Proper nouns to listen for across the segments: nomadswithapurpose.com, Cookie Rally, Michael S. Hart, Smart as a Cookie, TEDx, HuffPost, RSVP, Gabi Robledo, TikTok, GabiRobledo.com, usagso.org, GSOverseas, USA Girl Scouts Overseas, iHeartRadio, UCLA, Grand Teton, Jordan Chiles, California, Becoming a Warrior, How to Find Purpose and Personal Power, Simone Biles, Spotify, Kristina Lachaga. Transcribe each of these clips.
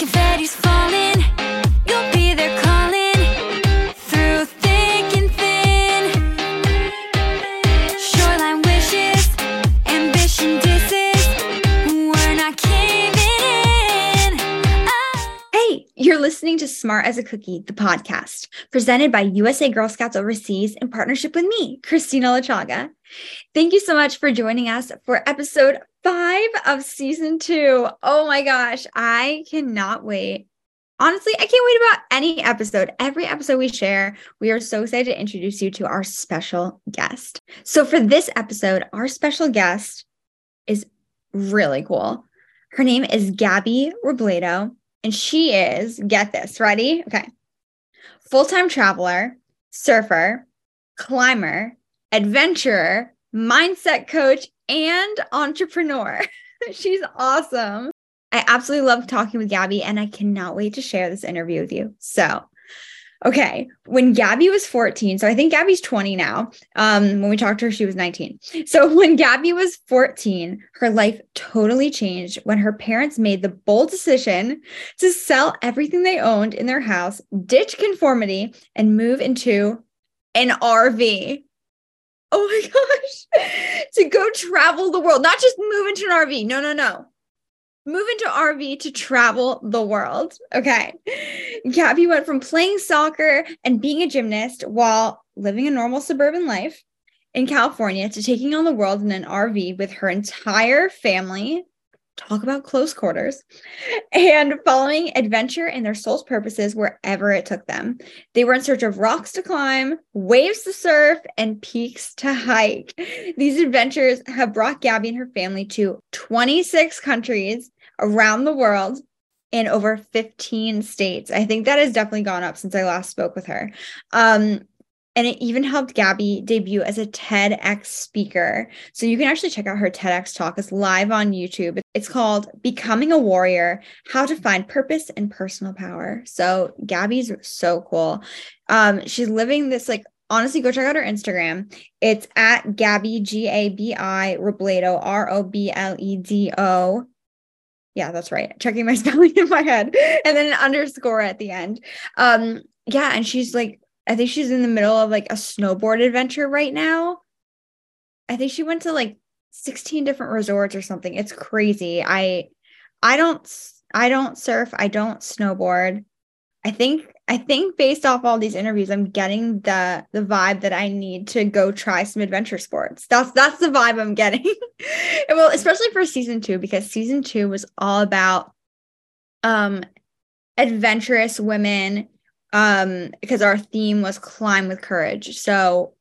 confetti's falling, you'll be there calling through thick and thin. Shoreline wishes, ambition disses, we're not caving in. Hey, you're listening to Smart as a Cookie, the podcast, presented by USA Girl Scouts Overseas in partnership with me, Kristina Lachaga. Thank you so much for joining us for episode 5 of season 2. Oh my gosh, I cannot wait. Honestly, I can't wait about any episode. Every episode we share, we are so excited to introduce you to our special guest. So for this episode, our special guest is really cool. Her name is Gabi Robledo, and she is, get this, ready? Okay. Full-time traveler, surfer, climber, adventurer, mindset coach, and entrepreneur. She's awesome. I absolutely love talking with Gabi, and I cannot wait to share this interview with you. So, okay. When Gabi was 14, so I think Gabi's 20 now. When we talked to her, she was 19. So when Gabi was 14, her life totally changed when her parents made the bold decision to sell everything they owned in their house, ditch conformity, and move into an RV. Oh my gosh, to go travel the world, not just move into an RV. No. Move into RV to travel the world. Okay. Gabi went from playing soccer and being a gymnast while living a normal suburban life in California to taking on the world in an RV with her entire family. Talk about close quarters, and following adventure and their soul's purposes wherever it took them. They were in search of rocks to climb, waves to surf, and peaks to hike. These adventures have brought Gabi and her family to 26 countries around the world in over 15 states. I think that has definitely gone up since I last spoke with her. And it even helped Gabi debut as a TEDx speaker. So you can actually check out her TEDx talk. It's live on YouTube. It's called Becoming a Warrior, How to Find Purpose and Personal Power. So Gabi's so cool. She's living this, like, honestly, go check out her Instagram. It's at Gabi, G-A-B-I, Robledo, R-O-B-L-E-D-O. Yeah, that's right. Checking my spelling in my head. And then an underscore at the end. Yeah, and she's like, I think she's in the middle of like a snowboard adventure right now. I think she went to like 16 different resorts or something. It's crazy. I don't surf. I don't snowboard. I think based off all these interviews, I'm getting the vibe that I need to go try some adventure sports. That's the vibe I'm getting. Well, especially for season 2, because season 2 was all about adventurous women. Because our theme was climb with courage. So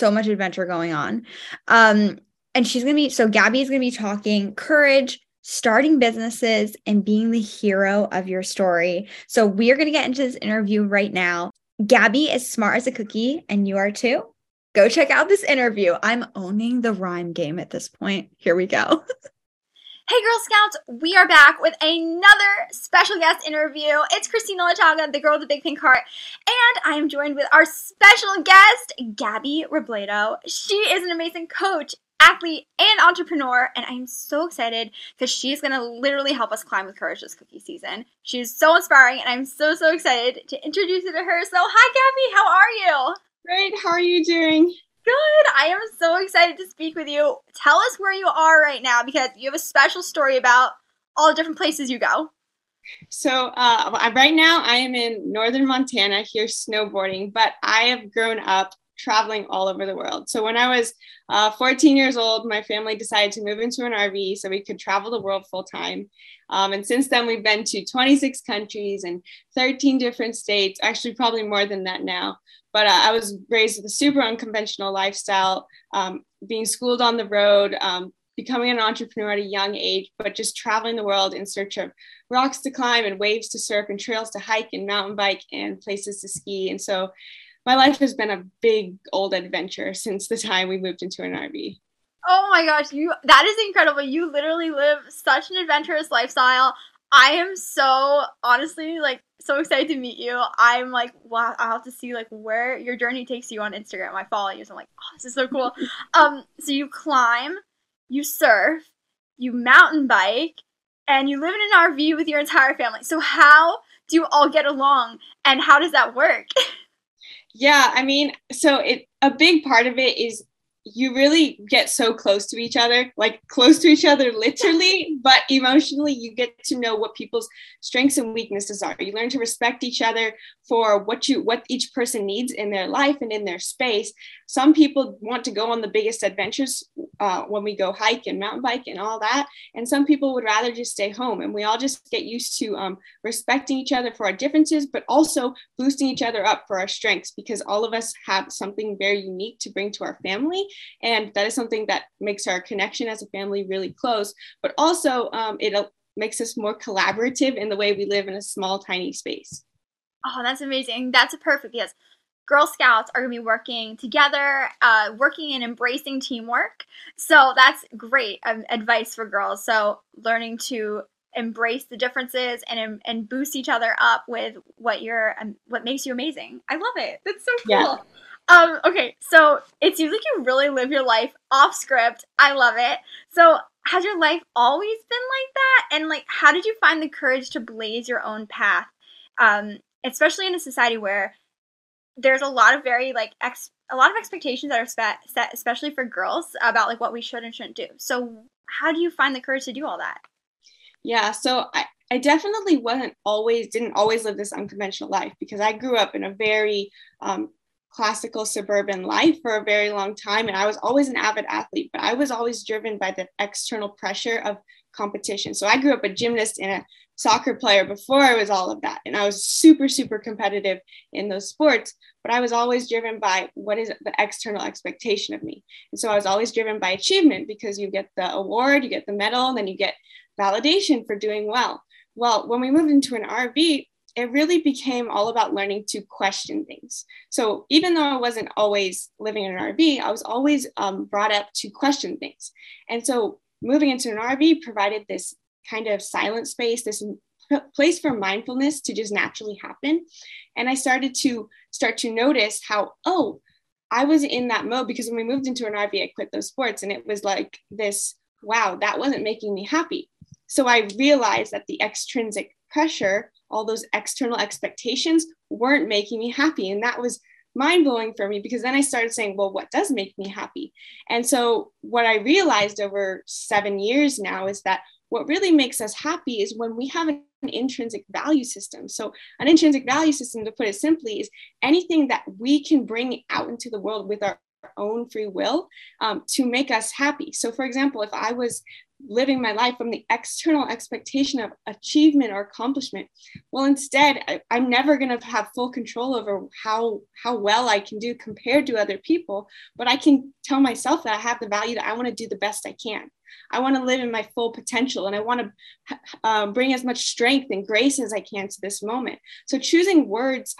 much adventure going on. And Gabi is going to be talking courage, starting businesses, and being the hero of your story. So we are going to get into this interview right now. Gabi is smart as a cookie, and you are too. Go check out this interview. I'm owning the rhyme game at this point. Here we go. Hey Girl Scouts, we are back with another special guest interview. It's Kristina Lachaga, the girl with the big pink heart, and I am joined with our special guest, Gabi Robledo. She is an amazing coach, athlete, and entrepreneur, and I am so excited because she's going to literally help us climb with courage this cookie season. She is so inspiring, and I'm so excited to introduce you to her. So hi Gabi, how are you? Great, how are you doing? Good. I am so excited to speak with you. Tell us where you are right now, because you have a special story about all the different places you go. So right now I am in northern Montana here snowboarding, but I have grown up traveling all over the world. So when I was 14 years old, my family decided to move into an RV so we could travel the world full time. And since then, we've been to 26 countries and 13 different states, actually probably more than that now. But I was raised with a super unconventional lifestyle, being schooled on the road, becoming an entrepreneur at a young age, but just traveling the world in search of rocks to climb and waves to surf and trails to hike and mountain bike and places to ski. And so my life has been a big old adventure since the time we moved into an RV. Oh my gosh, that is incredible. You literally live such an adventurous lifestyle. I am so honestly so excited to meet you. I'm like, wow, I'll have to see where your journey takes you on Instagram. I follow you, so I'm like, oh, this is so cool. So you climb, you surf, you mountain bike, and you live in an RV with your entire family. So how do you all get along and how does that work? Yeah, I mean, so a big part of it is you really get so close to each other, like close to each other literally, but emotionally you get to know what people's strengths and weaknesses are. You learn to respect each other for what each person needs in their life and in their space. Some people want to go on the biggest adventures when we go hike and mountain bike and all that. And some people would rather just stay home. And we all just get used to respecting each other for our differences, but also boosting each other up for our strengths, because all of us have something very unique to bring to our family. And that is something that makes our connection as a family really close, but also it makes us more collaborative in the way we live in a small, tiny space. Oh, that's amazing. That's perfect. Yes. Girl Scouts are going to be working together, working and embracing teamwork. So that's great advice for girls. So learning to embrace the differences and boost each other up with what makes you amazing. I love it. That's so cool. Yeah. Okay, so it seems like you really live your life off script. I love it. So has your life always been like that? And like, how did you find the courage to blaze your own path, especially in a society where there's a lot of expectations that are set, especially for girls, about like what we should and shouldn't do. So how do you find the courage to do all that? Yeah, so I definitely didn't always live this unconventional life, because I grew up in a very classical suburban life for a very long time. And I was always an avid athlete, but I was always driven by the external pressure of competition. So I grew up a gymnast and a soccer player before I was all of that. And I was super, super competitive in those sports, but I was always driven by what is the external expectation of me. And so I was always driven by achievement, because you get the award, you get the medal, and then you get validation for doing well. Well, when we moved into an RV, it really became all about learning to question things. So even though I wasn't always living in an RV, I was always brought up to question things. And so moving into an RV provided this kind of silent space, this place for mindfulness to just naturally happen. And I started to notice how, oh, I was in that mode, because when we moved into an RV, I quit those sports, and it was like this, wow, that wasn't making me happy. So I realized that the extrinsic pressure, all those external expectations, weren't making me happy. And that was mind-blowing for me, because then I started saying, well, what does make me happy? And so what I realized over 7 years now is that what really makes us happy is when we have an intrinsic value system. So an intrinsic value system, to put it simply, is anything that we can bring out into the world with our own free will to make us happy. So for example, if I was living my life from the external expectation of achievement or accomplishment, well, instead, I'm never going to have full control over how well I can do compared to other people, but I can tell myself that I have the value that I want to do the best I can. I want to live in my full potential, and I want to bring as much strength and grace as I can to this moment. So choosing words,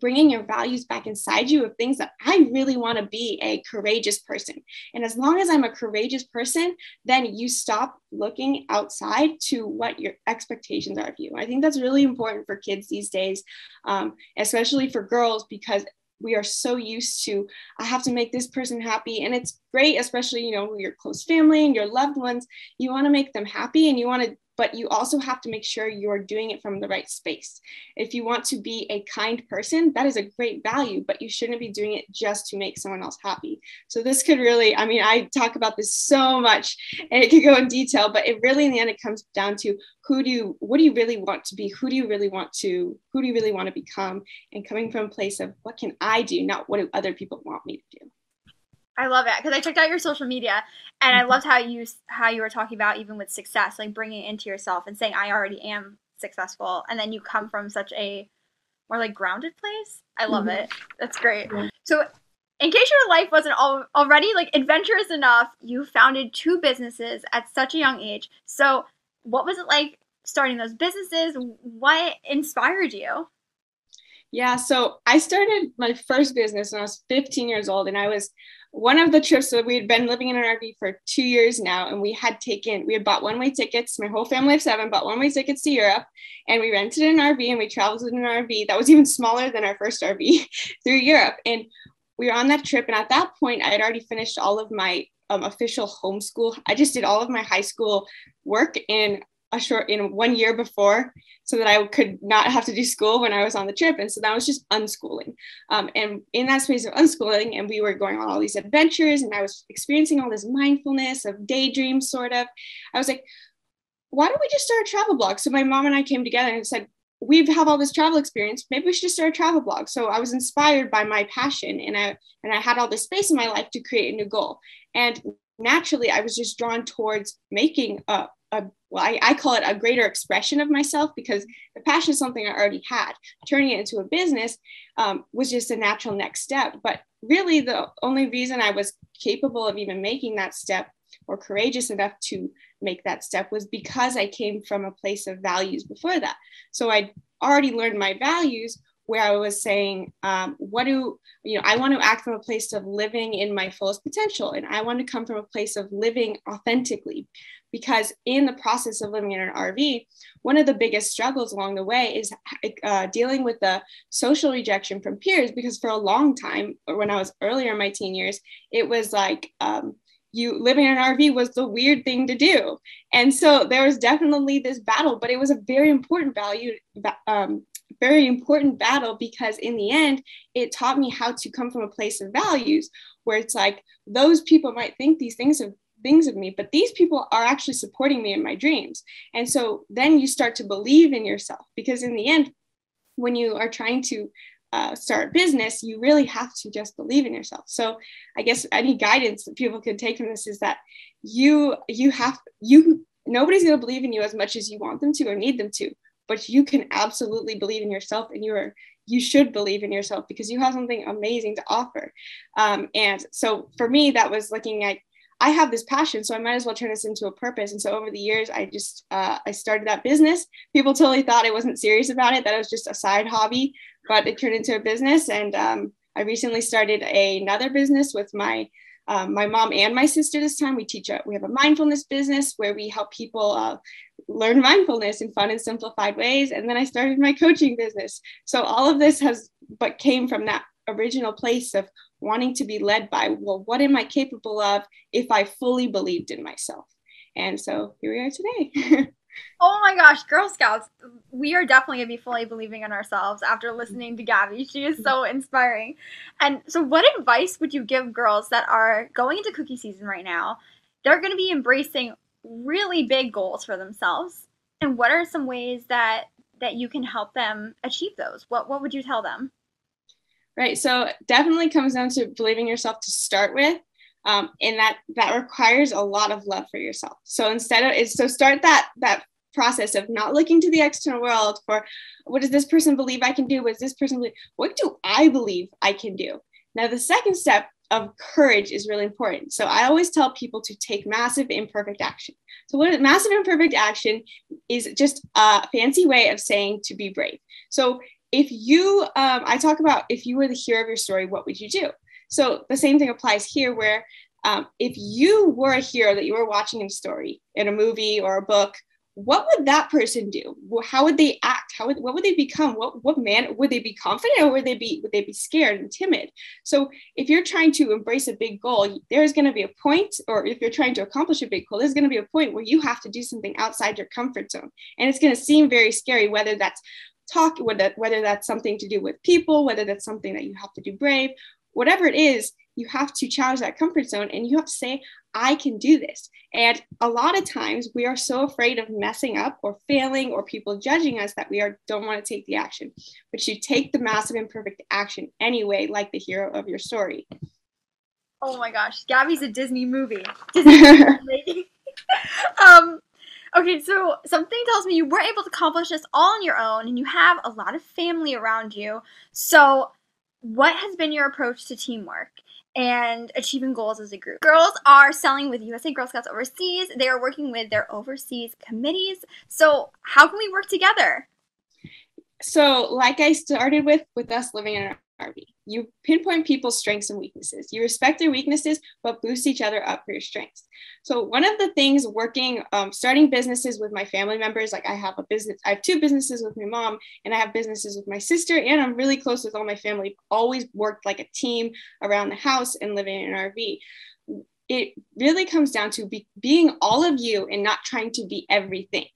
bringing your values back inside you, of things that I really want to be a courageous person. And as long as I'm a courageous person, then you stop looking outside to what your expectations are of you. I think that's really important for kids these days, especially for girls, because we are so used to, I have to make this person happy. And it's great, especially, you know, your close family and your loved ones, you want to make them happy, and but you also have to make sure you're doing it from the right space. If you want to be a kind person, that is a great value, but you shouldn't be doing it just to make someone else happy. So this could really, I mean, I talk about this so much and it could go in detail, but it really, in the end, it comes down to what do you really want to be? Who do you really want to become? And coming from a place of what can I do, not what do other people want me to do? I love it, because I checked out your social media and I loved how you were talking about, even with success, like bringing it into yourself and saying, I already am successful. And then you come from such a more like grounded place. I love it. That's great. Yeah. So in case your life wasn't already like adventurous enough, you founded 2 businesses at such a young age. So what was it like starting those businesses? What inspired you? Yeah, so I started my first business when I was 15 years old, and I was one of the trips that we had been living in an RV for 2 years now, and we had bought one-way tickets. My whole family of 7 bought one-way tickets to Europe, and we rented an RV and we traveled in an RV that was even smaller than our first RV through Europe. And we were on that trip, and at that point, I had already finished all of my official homeschool. I just did all of my high school work in one year before so that I could not have to do school when I was on the trip. And so that was just unschooling. And in that space of unschooling, and we were going on all these adventures, and I was experiencing all this mindfulness of daydreams, sort of. I was like, why don't we just start a travel blog? So my mom and I came together and said, we have all this travel experience. Maybe we should just start a travel blog. So I was inspired by my passion, and I had all this space in my life to create a new goal. And naturally, I was just drawn towards making I call it a greater expression of myself, because the passion is something I already had. Turning it into a business was just a natural next step. But really, the only reason I was capable of even making that step, or courageous enough to make that step, was because I came from a place of values before that. So I already learned my values, where I was saying, I want to act from a place of living in my fullest potential. And I want to come from a place of living authentically, because in the process of living in an RV, one of the biggest struggles along the way is dealing with the social rejection from peers. Because for a long time, or when I was earlier in my teen years, it was like, living in an RV was the weird thing to do. And so there was definitely this battle, but it was a very important battle, because in the end, it taught me how to come from a place of values, where it's like, those people might think these things of me, but these people are actually supporting me in my dreams. And so then you start to believe in yourself, because in the end, when you are trying to start a business, you really have to just believe in yourself. So I guess any guidance that people can take from this is that nobody's going to believe in you as much as you want them to or need them to, but you can absolutely believe in yourself, and you should believe in yourself, because you have something amazing to offer. And so for me, that was looking at, I have this passion, so I might as well turn this into a purpose. And so over the years, I started that business. People totally thought I wasn't serious about it, that it was just a side hobby, but it turned into a business. And I recently started another business with my mom and my sister. This time we have a mindfulness business where we help people learn mindfulness in fun and simplified ways. And then I started my coaching business. So all of this came from that original place of wanting to be led by, well, what am I capable of if I fully believed in myself? And so here we are today. Oh my gosh, Girl Scouts, we are definitely going to be fully believing in ourselves after listening to Gabi. She is so inspiring. And so what advice would you give girls that are going into cookie season right now? They're going to be embracing really big goals for themselves. And what are some ways that you can help them achieve those? What would you tell them? Right. So it definitely comes down to believing yourself to start with. And that requires a lot of love for yourself. So start that process of not looking to the external world for, what does this person believe I can do? What do I believe I can do? Now, the second step of courage is really important. So I always tell people to take massive imperfect action. So what massive imperfect action is just a fancy way of saying to be brave. So if you, I talk about, if you were the hero of your story, what would you do? So the same thing applies here, where if you were a hero that you were watching in a story, in a movie or a book, what would that person do? How would they act? What would they become? Would they be confident, or would they be scared and timid? So if you're trying to embrace a big goal, there's going to be a point, or if you're trying to accomplish a big goal, there's going to be a point where you have to do something outside your comfort zone. And it's going to seem very scary, whether that's talk, whether that's something to do with people, whether that's something that you have to do brave, whatever it is, you have to challenge that comfort zone, and you have to say, I can do this. And a lot of times we are so afraid of messing up or failing or people judging us that we don't want to take the action, but you take the massive imperfect action anyway, like the hero of your story. Oh my gosh. Gabi's a Disney movie. Okay, so something tells me you were able to accomplish this all on your own, and you have a lot of family around you. So what has been your approach to teamwork and achieving goals as a group? Girls are selling with USA Girl Scouts Overseas. They are working with their overseas committees. So how can we work together? So like I started with us living in our RV, you pinpoint people's strengths and weaknesses. You respect their weaknesses, but boost each other up for your strengths. So one of the things starting businesses with my family members, like I have two businesses with my mom, and I have businesses with my sister, and I'm really close with all my family. Always worked like a team around the house and living in an RV. It really comes down to being all of you and not trying to be everything.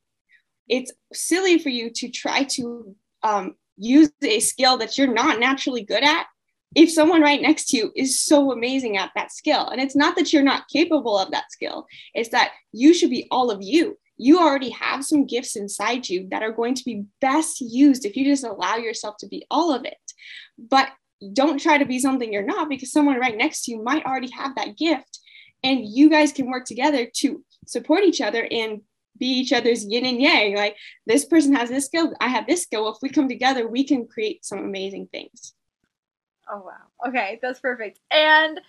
it's silly for you to try to use a skill that you're not naturally good at if someone right next to you is so amazing at that skill. And it's not that you're not capable of that skill. It's that you should be all of you. You already have some gifts inside you that are going to be best used if you just allow yourself to be all of it. But don't try to be something you're not, because someone right next to you might already have that gift, and you guys can work together to support each other and be each other's yin and yang. Like, this person has this skill, I have this skill. If we come together, we can create some amazing things. Oh, wow. Okay. That's perfect. And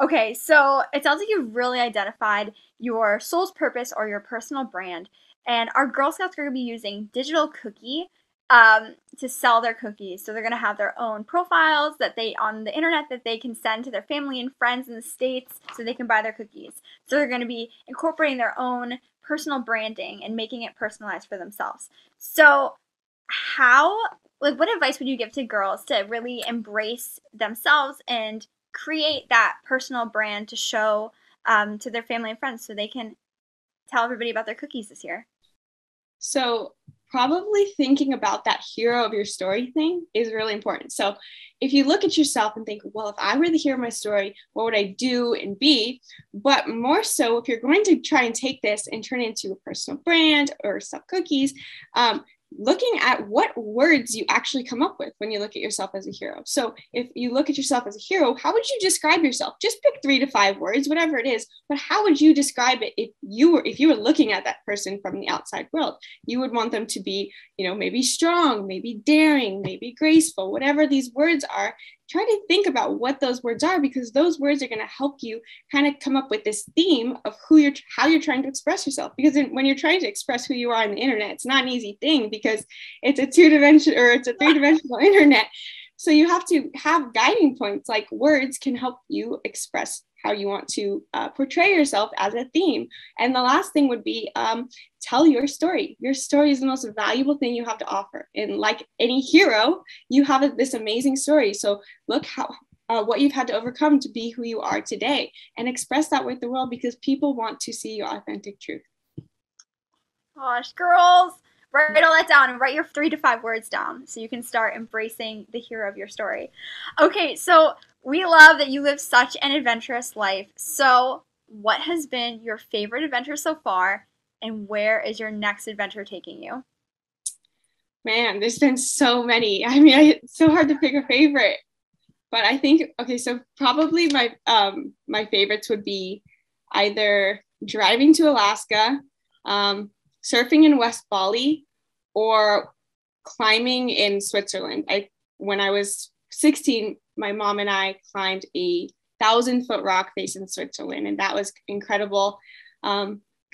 okay, so it sounds like you've really identified your soul's purpose or your personal brand. And our Girl Scouts are going to be using Digital Cookie to sell their cookies. So they're going to have their own profiles that they on the internet that they can send to their family and friends in the States so they can buy their cookies. So they're going to be incorporating their own personal branding and making it personalized for themselves. So how, like, what advice would you give to girls to really embrace themselves and create that personal brand to show to their family and friends so they can tell everybody about their cookies this year? So probably thinking about that hero of your story thing is really important. So if you look at yourself and think, well, if I were the hero of my story, what would I do and be? But more so, if you're going to try and take this and turn it into a personal brand or sell cookies, looking at what words you actually come up with when you look at yourself as a hero. So if you look at yourself as a hero, how would you describe yourself? Just pick 3 to 5 words, whatever it is, but how would you describe it if you were looking at that person from the outside world? You would want them to be, maybe strong, maybe daring, maybe graceful, whatever these words are. Try to think about what those words are, because those words are going to help you kind of come up with this theme of how you're trying to express yourself. Because when you're trying to express who you are on the internet, it's not an easy thing, because it's a three-dimensional internet. So you have to have guiding points, like words can help you express how you want to portray yourself as a theme. And the last thing would be tell your story. Your story is the most valuable thing you have to offer. And like any hero, you have this amazing story. So look what you've had to overcome to be who you are today, and express that with the world, because people want to see your authentic truth. Gosh, girls, write all that down and write your 3 to 5 words down so you can start embracing the hero of your story. Okay, so we love that you live such an adventurous life. So what has been your favorite adventure so far, and where is your next adventure taking you? Man, there's been so many. I mean, it's so hard to pick a favorite. But I think, okay, so probably my favorites would be either driving to Alaska, surfing in West Bali, or climbing in Switzerland. When I was 16, my mom and I climbed a 1,000-foot rock face in Switzerland, and that was incredible.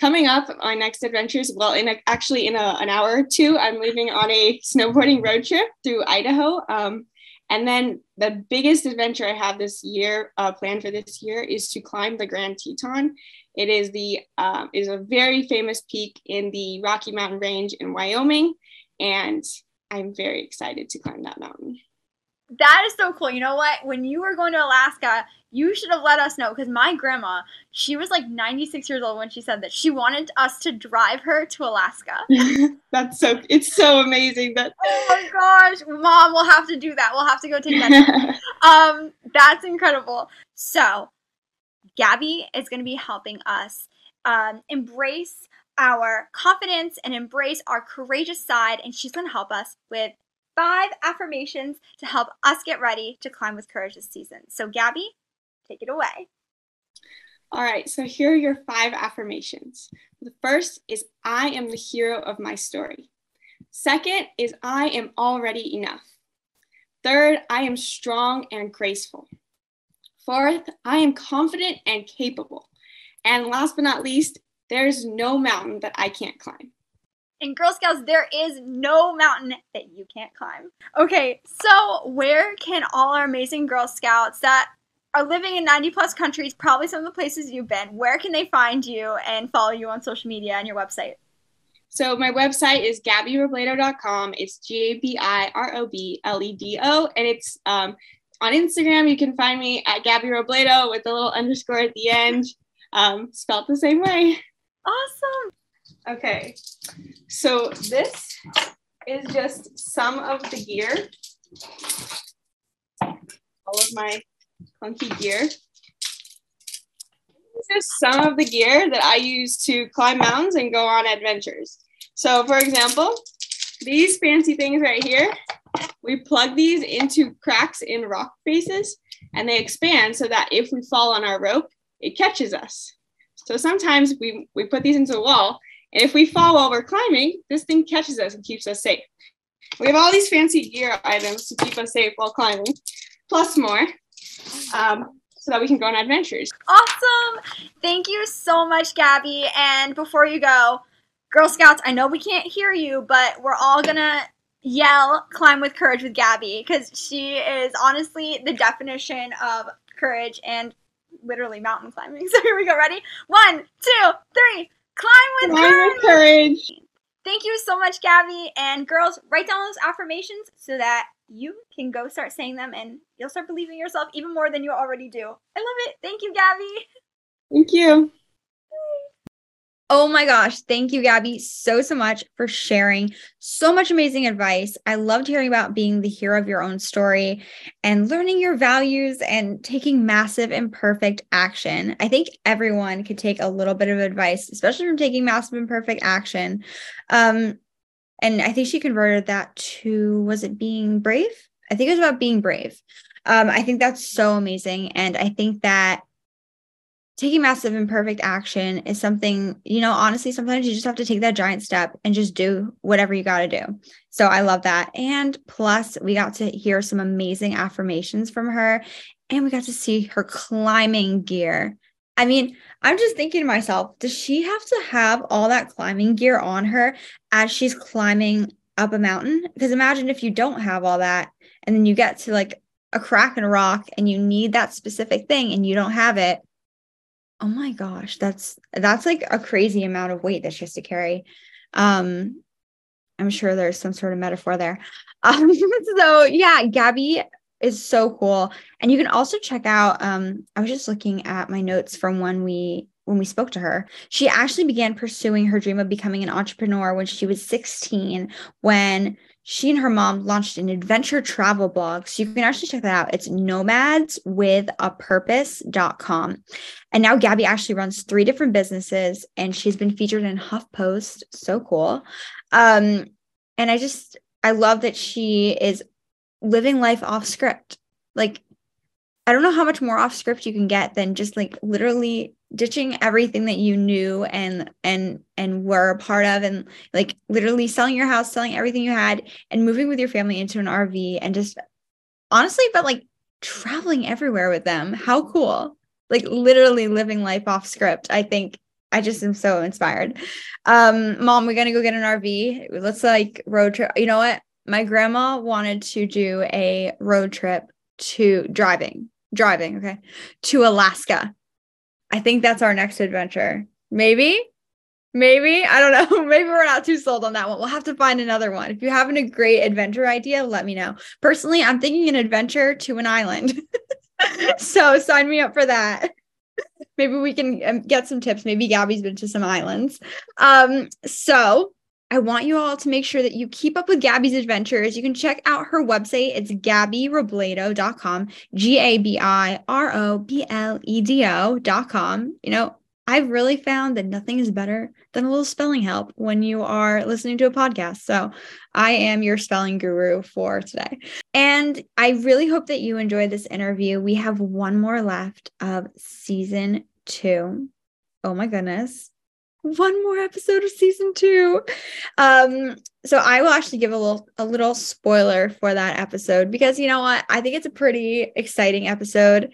Coming up, our next adventures, well, in an hour or two, I'm leaving on a snowboarding road trip through Idaho. And then the biggest adventure I have this year, planned for this year, is to climb the Grand Teton. It is a very famous peak in the Rocky Mountain Range in Wyoming, and I'm very excited to climb that mountain. That is so cool. You know what? When you were going to Alaska, you should have let us know, because my grandma, she was like 96 years old when she said that she wanted us to drive her to Alaska. It's so amazing. Oh my gosh, Mom, we'll have to do that. We'll have to go take that. That's incredible. So Gabi is going to be helping us embrace our confidence and embrace our courageous side, and she's going to help us with 5 affirmations to help us get ready to climb with courage this season. So Gabi, take it away. All right, so here are your 5 affirmations. The first is, I am the hero of my story. Second is, I am already enough. Third, I am strong and graceful. Fourth, I am confident and capable. And last but not least, there's no mountain that I can't climb. In Girl Scouts, there is no mountain that you can't climb. Okay, so where can all our amazing Girl Scouts that are living in 90-plus countries, probably some of the places you've been, where can they find you and follow you on social media and your website? So my website is GabiRobledo.com. It's GabiRobledo, and it's on Instagram. You can find me at Gabi Robledo with a little underscore at the end, spelled the same way. Awesome. Okay, so this is just some of the gear, all of my clunky gear. This is some of the gear that I use to climb mountains and go on adventures. So for example, these fancy things right here, we plug these into cracks in rock faces and they expand so that if we fall on our rope, it catches us. So sometimes we put these into a wall, and if we fall while we're climbing, this thing catches us and keeps us safe. We have all these fancy gear items to keep us safe while climbing, plus more, so that we can go on adventures. Awesome. Thank you so much, Gabi. And before you go, Girl Scouts, I know we can't hear you, but we're all going to yell Climb with Courage with Gabi, because she is honestly the definition of courage and literally mountain climbing. So here we go. Ready? 1, 2, 3. Climb with courage. Thank you so much, Gabi. And girls, write down those affirmations so that you can go start saying them and you'll start believing yourself even more than you already do. I love it. Thank you, Gabi. Thank you. Oh my gosh. Thank you, Gabi, so much for sharing so much amazing advice. I loved hearing about being the hero of your own story and learning your values and taking massive and perfect action. I think everyone could take a little bit of advice, especially from taking massive and perfect action. And I think she converted that to, was it being brave? I think it was about being brave. I think that's so amazing. And I think that taking massive and perfect action is something, you know, honestly, sometimes you just have to take that giant step and just do whatever you got to do. So I love that. And plus we got to hear some amazing affirmations from her and we got to see her climbing gear. I mean, I'm just thinking to myself, does she have to have all that climbing gear on her as she's climbing up a mountain? Because imagine if you don't have all that and then you get to like a crack in a rock and you need that specific thing and you don't have it. Oh my gosh, that's like a crazy amount of weight that she has to carry. I'm sure there's some sort of metaphor there. So yeah, Gabi is so cool. And you can also check out, I was just looking at my notes from when we spoke to her. She actually began pursuing her dream of becoming an entrepreneur when she was 16, when she and her mom launched an adventure travel blog. So you can actually check that out. It's nomadswithapurpose.com. And now Gabi actually runs 3 different businesses and she's been featured in HuffPost. So cool. And I love that she is living life off script. Like, I don't know how much more off script you can get than just like literally ditching everything that you knew and were a part of, and like literally selling your house, selling everything you had, and moving with your family into an RV, and just honestly, but like traveling everywhere with them. How cool. Like literally living life off script. I think I just am so inspired. Mom, we're going to go get an RV. Let's like road trip. You know what? My grandma wanted to do a road trip to driving. Okay. To Alaska. I think that's our next adventure. Maybe, I don't know. Maybe we're not too sold on that one. We'll have to find another one. If you have a great adventure idea, let me know. Personally, I'm thinking an adventure to an island. So sign me up for that. Maybe we can get some tips. Maybe Gabi's been to some islands. So I want you all to make sure that you keep up with Gabi's adventures. You can check out her website. It's GabiRobledo.com, GabiRobledo.com. You know, I've really found that nothing is better than a little spelling help when you are listening to a podcast. So I am your spelling guru for today. And I really hope that you enjoyed this interview. We have one more left of season 2. Oh my goodness. One more episode of season 2. So I will actually give a little spoiler for that episode, because you know what? I think it's a pretty exciting episode.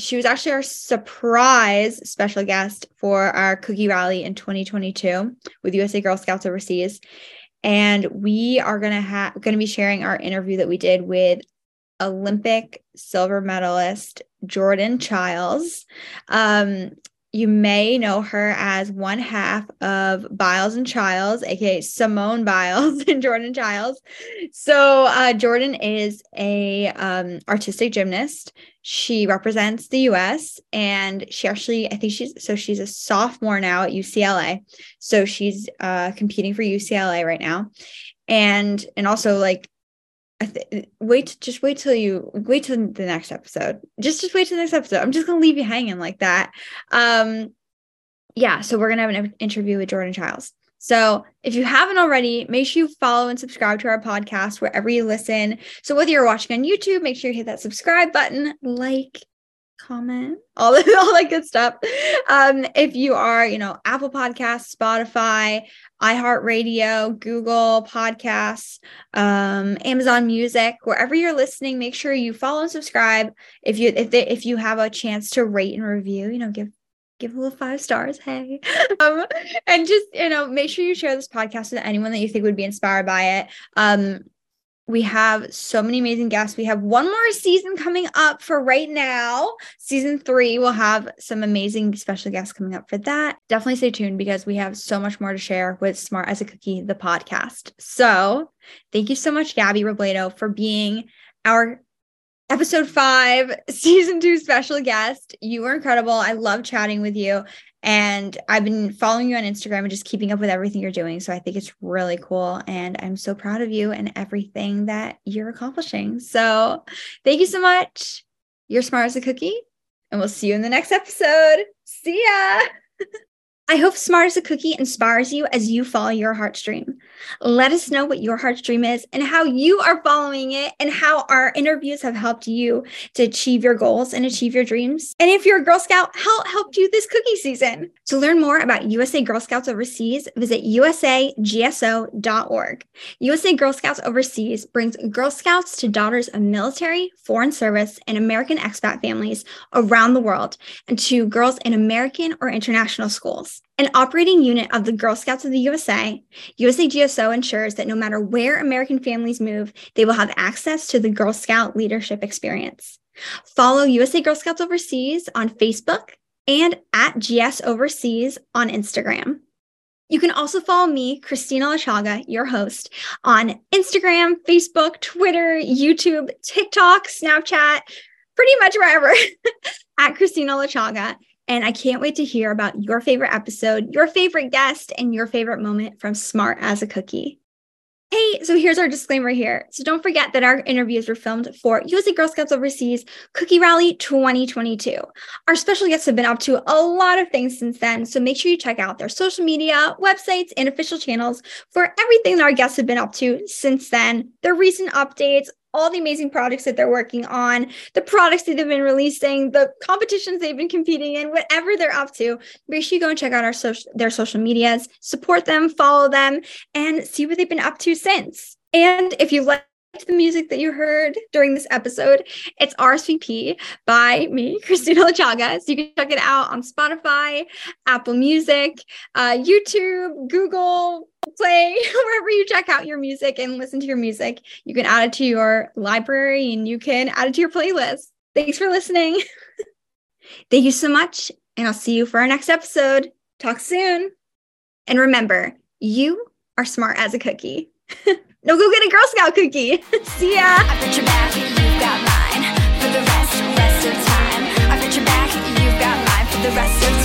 She was actually our surprise special guest for our cookie rally in 2022 with USA Girl Scouts Overseas. And we are going to be sharing our interview that we did with Olympic silver medalist Jordan Chiles. You may know her as one half of Biles and Chiles, aka Simone Biles and Jordan Chiles. So Jordan is a artistic gymnast. She represents the U.S. and she actually, she's a sophomore now at UCLA. So she's competing for UCLA right now, and also like. Wait till the next episode. Just wait till the next episode. I'm just going to leave you hanging like that. Yeah. So we're going to have an interview with Jordan Chiles. So if you haven't already, make sure you follow and subscribe to our podcast wherever you listen. So whether you're watching on YouTube, make sure you hit that subscribe button, like, comment, all that good stuff. If you are, Apple Podcasts, Spotify, iHeartRadio, Google Podcasts, Amazon Music, wherever you're listening, make sure you follow and subscribe. If you have a chance to rate and review, give a little 5 stars. Hey, and just, make sure you share this podcast with anyone that you think would be inspired by it. We have so many amazing guests. We have one more season coming up for right now. Season 3, we'll have some amazing special guests coming up for that. Definitely stay tuned because we have so much more to share with Smart as a Cookie, the podcast. So thank you so much, Gabi Robledo, for being our episode 5, season 2 special guest. You were incredible. I love chatting with you. And I've been following you on Instagram and just keeping up with everything you're doing. So I think it's really cool. And I'm so proud of you and everything that you're accomplishing. So thank you so much. You're smart as a cookie. And we'll see you in the next episode. See ya. I hope Smart as a Cookie inspires you as you follow your heart's dream. Let us know what your heart's dream is and how you are following it and how our interviews have helped you to achieve your goals and achieve your dreams. And if you're a Girl Scout, how it helped you this cookie season. To learn more about USA Girl Scouts Overseas, visit usagso.org. USA Girl Scouts Overseas brings Girl Scouts to daughters of military, foreign service, and American expat families around the world and to girls in American or international schools. An operating unit of the Girl Scouts of the USA, USA GSO ensures that no matter where American families move, they will have access to the Girl Scout leadership experience. Follow USA Girl Scouts Overseas on Facebook and at GSOverseas on Instagram. You can also follow me, Kristina Lachaga, your host, on Instagram, Facebook, Twitter, YouTube, TikTok, Snapchat, pretty much wherever, at Kristina Lachaga. And I can't wait to hear about your favorite episode, your favorite guest, and your favorite moment from Smart as a Cookie. Hey, so here's our disclaimer here. So don't forget that our interviews were filmed for USA Girl Scouts Overseas Cookie Rally 2022. Our special guests have been up to a lot of things since then, so make sure you check out their social media, websites, and official channels for everything that our guests have been up to since then, their recent updates, all the amazing products that they're working on, the products that they've been releasing, the competitions they've been competing in, whatever they're up to. Make sure you go and check out their social medias, support them, follow them, and see what they've been up to since. And if you like the music that you heard during this episode, it's RSVP by me, Kristina Lachaga. So you can check it out on Spotify, Apple Music, YouTube, Google Play, wherever you check out your music and listen to your music. You can add it to your library and you can add it to your playlist. Thanks for listening. Thank you so much. And I'll see you for our next episode. Talk soon. And remember, you are smart as a cookie. No, go get a Girl Scout cookie. See ya. I put your back, you've got mine for the rest of time. I put your back, you've got mine for the rest of time.